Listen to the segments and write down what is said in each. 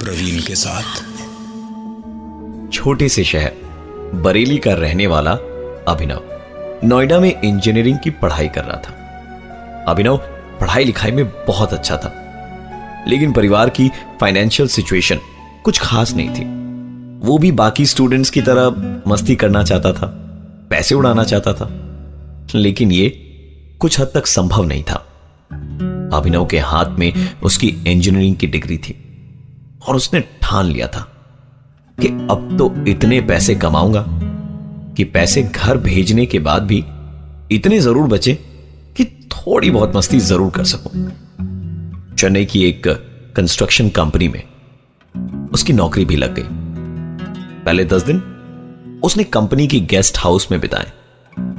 प्रवीण के साथ। छोटे से शहर बरेली का रहने वाला अभिनव नोएडा में इंजीनियरिंग की पढ़ाई कर रहा था। अभिनव पढ़ाई लिखाई में बहुत अच्छा था, लेकिन परिवार की फाइनेंशियल सिचुएशन कुछ खास नहीं थी। वो भी बाकी स्टूडेंट्स की तरह मस्ती करना चाहता था, पैसे उड़ाना चाहता था, लेकिन ये कुछ हद तक संभव नहीं था। अभिनव के हाथ में उसकी इंजीनियरिंग की डिग्री थी और उसने ठान लिया था कि अब तो इतने पैसे कमाऊंगा कि पैसे घर भेजने के बाद भी इतने जरूर बचे कि थोड़ी बहुत मस्ती जरूर कर सकूं। चेन्नई की एक कंस्ट्रक्शन कंपनी में उसकी नौकरी भी लग गई। पहले 10 दिन उसने कंपनी की गेस्ट हाउस में बिताए।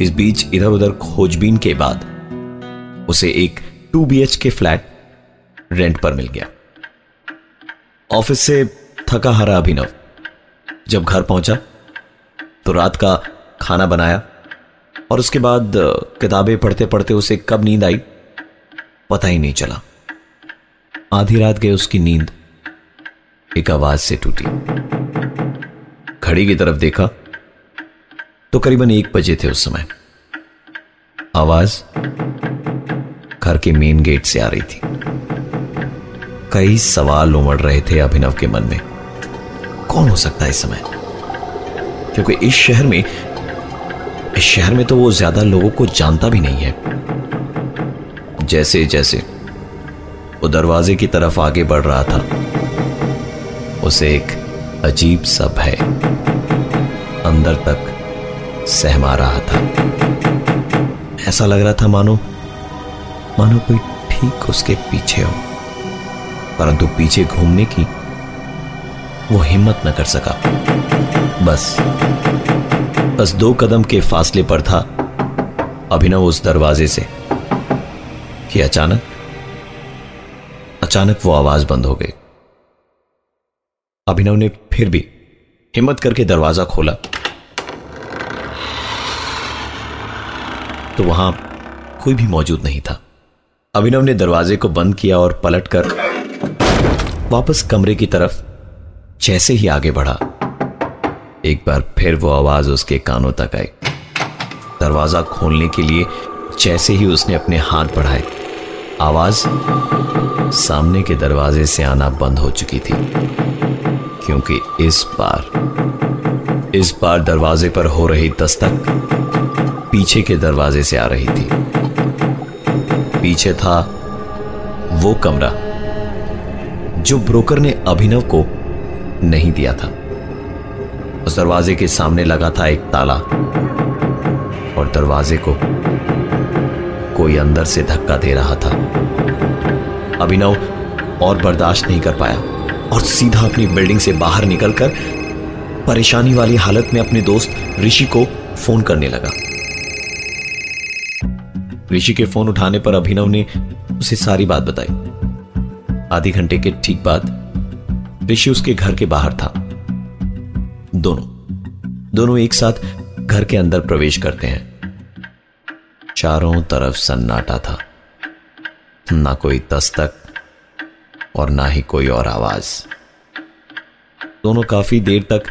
इस बीच इधर उधर खोजबीन के बाद उसे एक 2 BHK फ्लैट रेंट पर मिल गया। ऑफिस से थका हारा अभिनव जब घर पहुंचा तो रात का खाना बनाया और उसके बाद किताबें पढ़ते पढ़ते उसे कब नींद आई पता ही नहीं चला। आधी रात गई उसकी नींद एक आवाज से टूटी। घड़ी की तरफ देखा तो करीबन 1 बजे थे उस समय। आवाज घर के मेन गेट से आ रही थी। कई सवाल उमड़ रहे थे अभिनव के मन में। कौन हो सकता है इस समय, क्योंकि इस शहर में तो वो ज्यादा लोगों को जानता भी नहीं है। जैसे जैसे वो दरवाजे की तरफ आगे बढ़ रहा था उसे एक अजीब सा भय अंदर तक सहमा रहा था। ऐसा लग रहा था मानो कोई ठीक उसके पीछे हो, परंतु पीछे घूमने की वो हिम्मत न कर सका। बस 2 कदम के फासले पर था अभिनव उस दरवाजे से कि अचानक वो आवाज बंद हो गई। अभिनव ने फिर भी हिम्मत करके दरवाजा खोला तो वहां कोई भी मौजूद नहीं था। अभिनव ने दरवाजे को बंद किया और पलटकर वापस कमरे की तरफ जैसे ही आगे बढ़ा एक बार फिर वो आवाज उसके कानों तक आई। दरवाजा खोलने के लिए जैसे ही उसने अपने हाथ बढ़ाए आवाज सामने के दरवाजे से आना बंद हो चुकी थी, क्योंकि इस बार दरवाजे पर हो रही दस्तक पीछे के दरवाजे से आ रही थी। पीछे था वो कमरा जो ब्रोकर ने अभिनव को नहीं दिया था। उस दरवाजे के सामने लगा था एक ताला और दरवाजे को कोई अंदर से धक्का दे रहा था। अभिनव और बर्दाश्त नहीं कर पाया और सीधा अपनी बिल्डिंग से बाहर निकलकर परेशानी वाली हालत में अपने दोस्त ऋषि को फोन करने लगा। ऋषि के फोन उठाने पर अभिनव ने उसे सारी बात बताई। आधे घंटे के ठीक बाद ऋषि उसके घर के बाहर था। दोनों एक साथ घर के अंदर प्रवेश करते हैं। चारों तरफ सन्नाटा था, ना कोई दस्तक और ना ही कोई और आवाज। दोनों काफी देर तक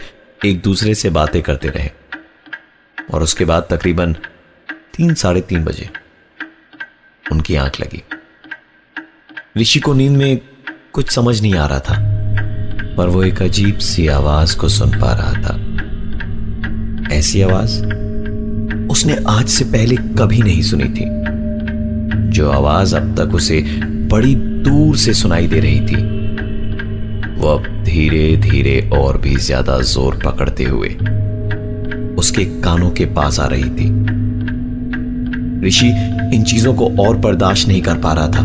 एक दूसरे से बातें करते रहे और उसके बाद तकरीबन 3, 3:30 बजे उनकी आंख लगी। ऋषि को नींद में कुछ समझ नहीं आ रहा था, पर वो एक अजीब सी आवाज को सुन पा रहा था। ऐसी आवाज उसने आज से पहले कभी नहीं सुनी थी। जो आवाज अब तक उसे बड़ी दूर से सुनाई दे रही थी वो अब धीरे धीरे और भी ज्यादा जोर पकड़ते हुए उसके कानों के पास आ रही थी। ऋषि इन चीजों को और बर्दाश्त नहीं कर पा रहा था।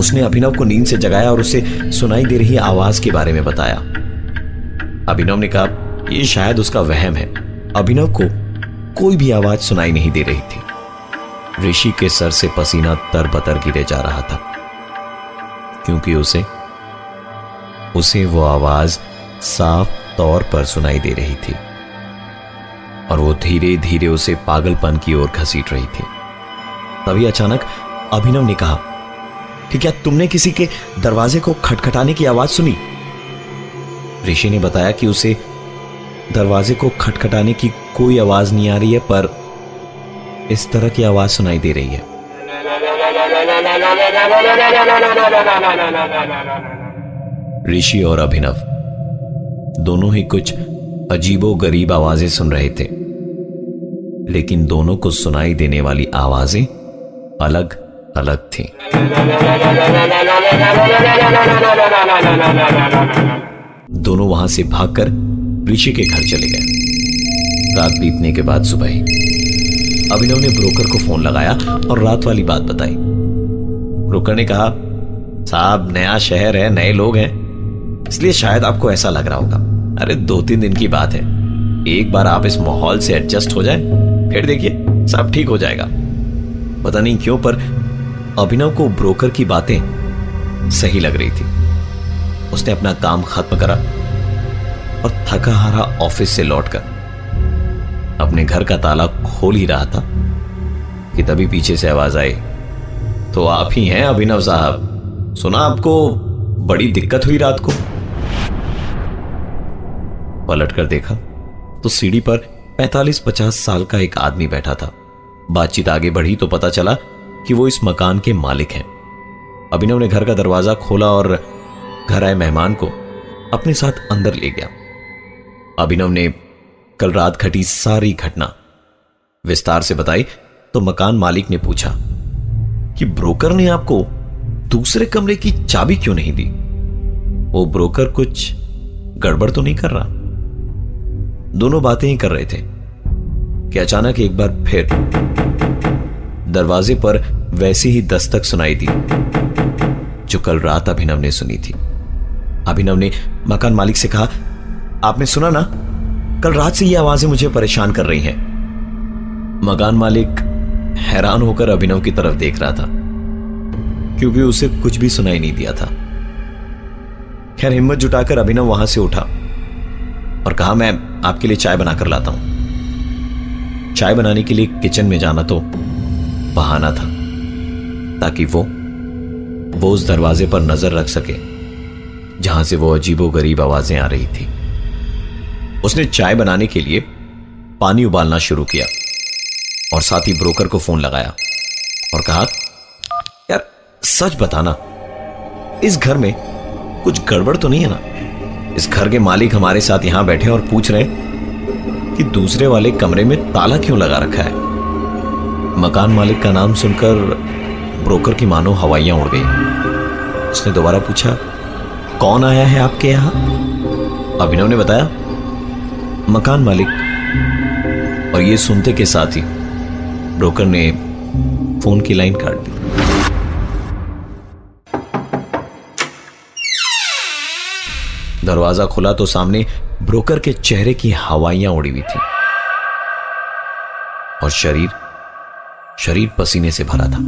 उसने अभिनव को नींद से जगाया और उसे सुनाई दे रही आवाज के बारे में बताया। अभिनव ने कहा, ये शायद उसका वहम है। अभिनव को कोई भी आवाज सुनाई नहीं दे रही थी। ऋषि के सर से पसीना तरबतर गिरे जा रहा था, क्योंकि उसे वो आवाज साफ तौर पर सुनाई दे रही थी और वो धीरे धीरे उसे पागलपन की ओर घसीट रही थी। तभी अचानक अभिनव ने कहा कि क्या तुमने किसी के दरवाजे को खटखटाने की आवाज सुनी? ऋषि ने बताया कि उसे दरवाजे को खटखटाने की कोई आवाज नहीं आ रही है, पर इस तरह की आवाज सुनाई दे रही है। ऋषि और अभिनव दोनों ही कुछ अजीबो गरीब आवाजें सुन रहे थे, लेकिन दोनों को सुनाई देने वाली आवाजें अलग अलग थी। दोनों वहां से भागकर ऋषि के घर चले गए। रात बीतने के बाद सुबह ही अभिनव ने ब्रोकर को फोन लगाया और रात वाली बात बताई। ब्रोकर ने कहा, साहब नया शहर है, नए लोग हैं, इसलिए शायद आपको ऐसा लग रहा होगा। अरे 2-3 दिन की बात है, एक बार आप इस माहौल से एडजस्ट हो जाए, फिर देखिए सब ठीक हो जाएगा। पता नहीं क्यों पर अभिनव को ब्रोकर की बातें सही लग रही थी। उसने अपना काम खत्म करा और थका हारा ऑफिस से लौटकर अपने घर का ताला खोल ही रहा था कि तभी पीछे से आवाज आई, तो आप ही हैं अभिनव साहब, सुना आपको बड़ी दिक्कत हुई रात को। पलट कर देखा तो सीढ़ी पर 45-50 साल का एक आदमी बैठा था। बातचीत आगे बढ़ी तो पता चला कि वो इस मकान के मालिक हैं। अभिनव ने घर का दरवाजा खोला और घर आए मेहमान को अपने साथ अंदर ले गया। अभिनव ने कल रात घटी सारी घटना विस्तार से बताई तो मकान मालिक ने पूछा कि ब्रोकर ने आपको दूसरे कमरे की चाबी क्यों नहीं दी? वो ब्रोकर कुछ गड़बड़ तो नहीं कर रहा? दोनों बातें ही कर रहे थे कि अचानक एक बार फिर दरवाजे पर वैसी ही दस्तक सुनाई दी जो कल रात अभिनव ने सुनी थी। अभिनव ने मकान मालिक से कहा, आपने सुना ना, कल रात से ये आवाजें मुझे परेशान कर रही हैं। मकान मालिक हैरान होकर अभिनव की तरफ देख रहा था, क्योंकि उसे कुछ भी सुनाई नहीं दिया था। खैर हिम्मत जुटाकर अभिनव वहां से उठा और कहा, मैं आपके लिए चाय बनाकर लाता हूं। चाय बनाने के लिए किचन में जाना तो बहाना था ताकि वो उस दरवाजे पर नजर रख सके जहां से वो अजीबोगरीब आवाजें आ रही थी। उसने चाय बनाने के लिए पानी उबालना शुरू किया और साथ ही ब्रोकर को फोन लगाया और कहा, यार सच बताना, इस घर में कुछ गड़बड़ तो नहीं है ना? इस घर के मालिक हमारे साथ यहां बैठे और पूछ रहे हैं कि दूसरे वाले कमरे में ताला क्यों लगा रखा है। मकान मालिक का नाम सुनकर ब्रोकर की मानो हवाइयां उड़ गई। उसने दोबारा पूछा, कौन आया है आपके यहां? अभिनव ने बताया, मकान मालिक। और ये सुनते के साथ ही ब्रोकर ने फोन की लाइन काट दी। दरवाजा खुला तो सामने ब्रोकर के चेहरे की हवाइयां उड़ी हुई थी और शरीर पसीने से भरा था।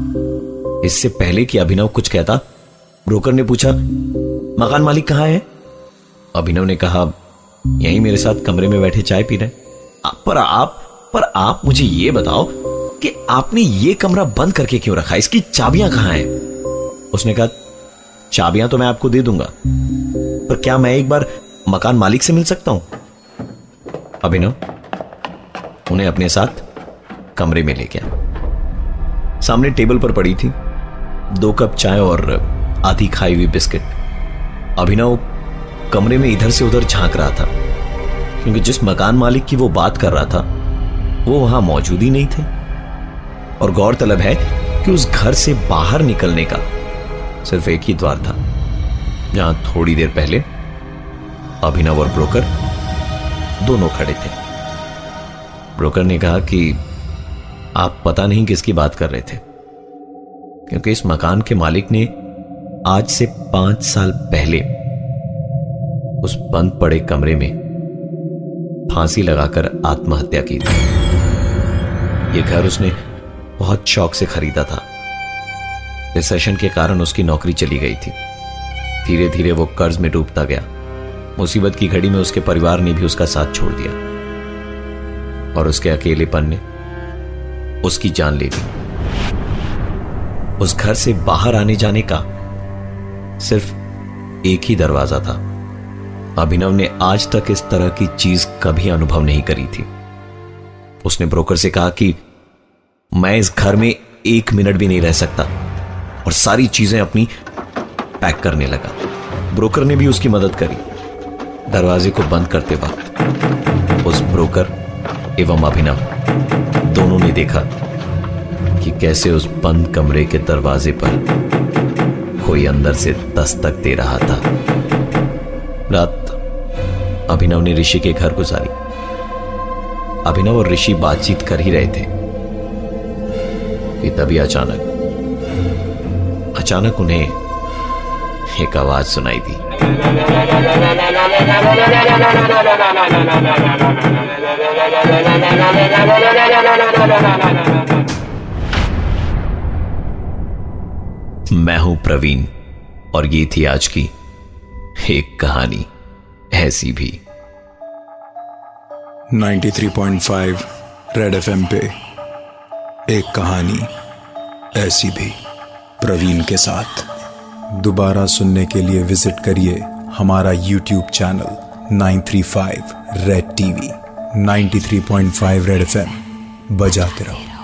इससे पहले कि अभिनव कुछ कहता, ब्रोकर ने पूछा, मकान मालिक कहाँ है? अभिनव ने कहा, यहीं मेरे साथ कमरे में बैठे चाय पी रहे। पर आप मुझे ये बताओ कि आपने ये कमरा बंद करके क्यों रखा? इसकी चाबियां कहाँ हैं? उसने कहा, चाबियां तो मैं आपको दे दूंगा, पर क्या मैं एक बार मकान मालिक से मिल सकता हूं? अभिनव उन्हें अपने साथ कमरे में ले गया। सामने टेबल पर पड़ी थी 2 कप चाय और आधी खाई हुई बिस्किट। अभिनव कमरे में इधर से उधर झांक रहा था, क्योंकि जिस मकान मालिक की वो बात कर रहा था वो वहां मौजूद ही नहीं थे। और गौरतलब है कि उस घर से बाहर निकलने का सिर्फ एक ही द्वार था, जहां थोड़ी देर पहले अभिनव और ब्रोकर दोनों खड़े थे। ब्रोकर ने कहा कि आप पता नहीं किसकी बात कर रहे थे, क्योंकि इस मकान के मालिक ने आज से 5 साल पहले उस बंद पड़े कमरे में फांसी लगाकर आत्महत्या की थी। यह घर उसने बहुत शौक से खरीदा था। रिसेशन के कारण उसकी नौकरी चली गई थी। धीरे धीरे वो कर्ज में डूबता गया। मुसीबत की घड़ी में उसके परिवार ने भी उसका साथ छोड़ दिया और उसके अकेलेपन ने उसकी जान ले ली। उस घर से बाहर आने जाने का सिर्फ एक ही दरवाजा था। अभिनव ने आज तक इस तरह की चीज कभी अनुभव नहीं करी थी। उसने ब्रोकर से कहा कि मैं इस घर में एक मिनट भी नहीं रह सकता, और सारी चीजें अपनी पैक करने लगा। ब्रोकर ने भी उसकी मदद करी। दरवाजे को बंद करते वक्त उस ब्रोकर एवं अभिनव दोनों ने देखा कि कैसे उस बंद कमरे के दरवाजे पर कोई अंदर से दस्तक दे रहा था। रात अभिनव ने ऋषि के घर गुजारी। अभिनव और ऋषि बातचीत कर ही रहे थे कि तभी अचानक उन्हें एक आवाज सुनाई दी। मैं हूं प्रवीण, और ये थी आज की एक कहानी ऐसी भी। 93.5 रेड एफएम पे एक कहानी ऐसी भी प्रवीण के साथ। दोबारा सुनने के लिए विजिट करिए हमारा YouTube channel 935 red TV. 93.5 red FM बजाते रहो।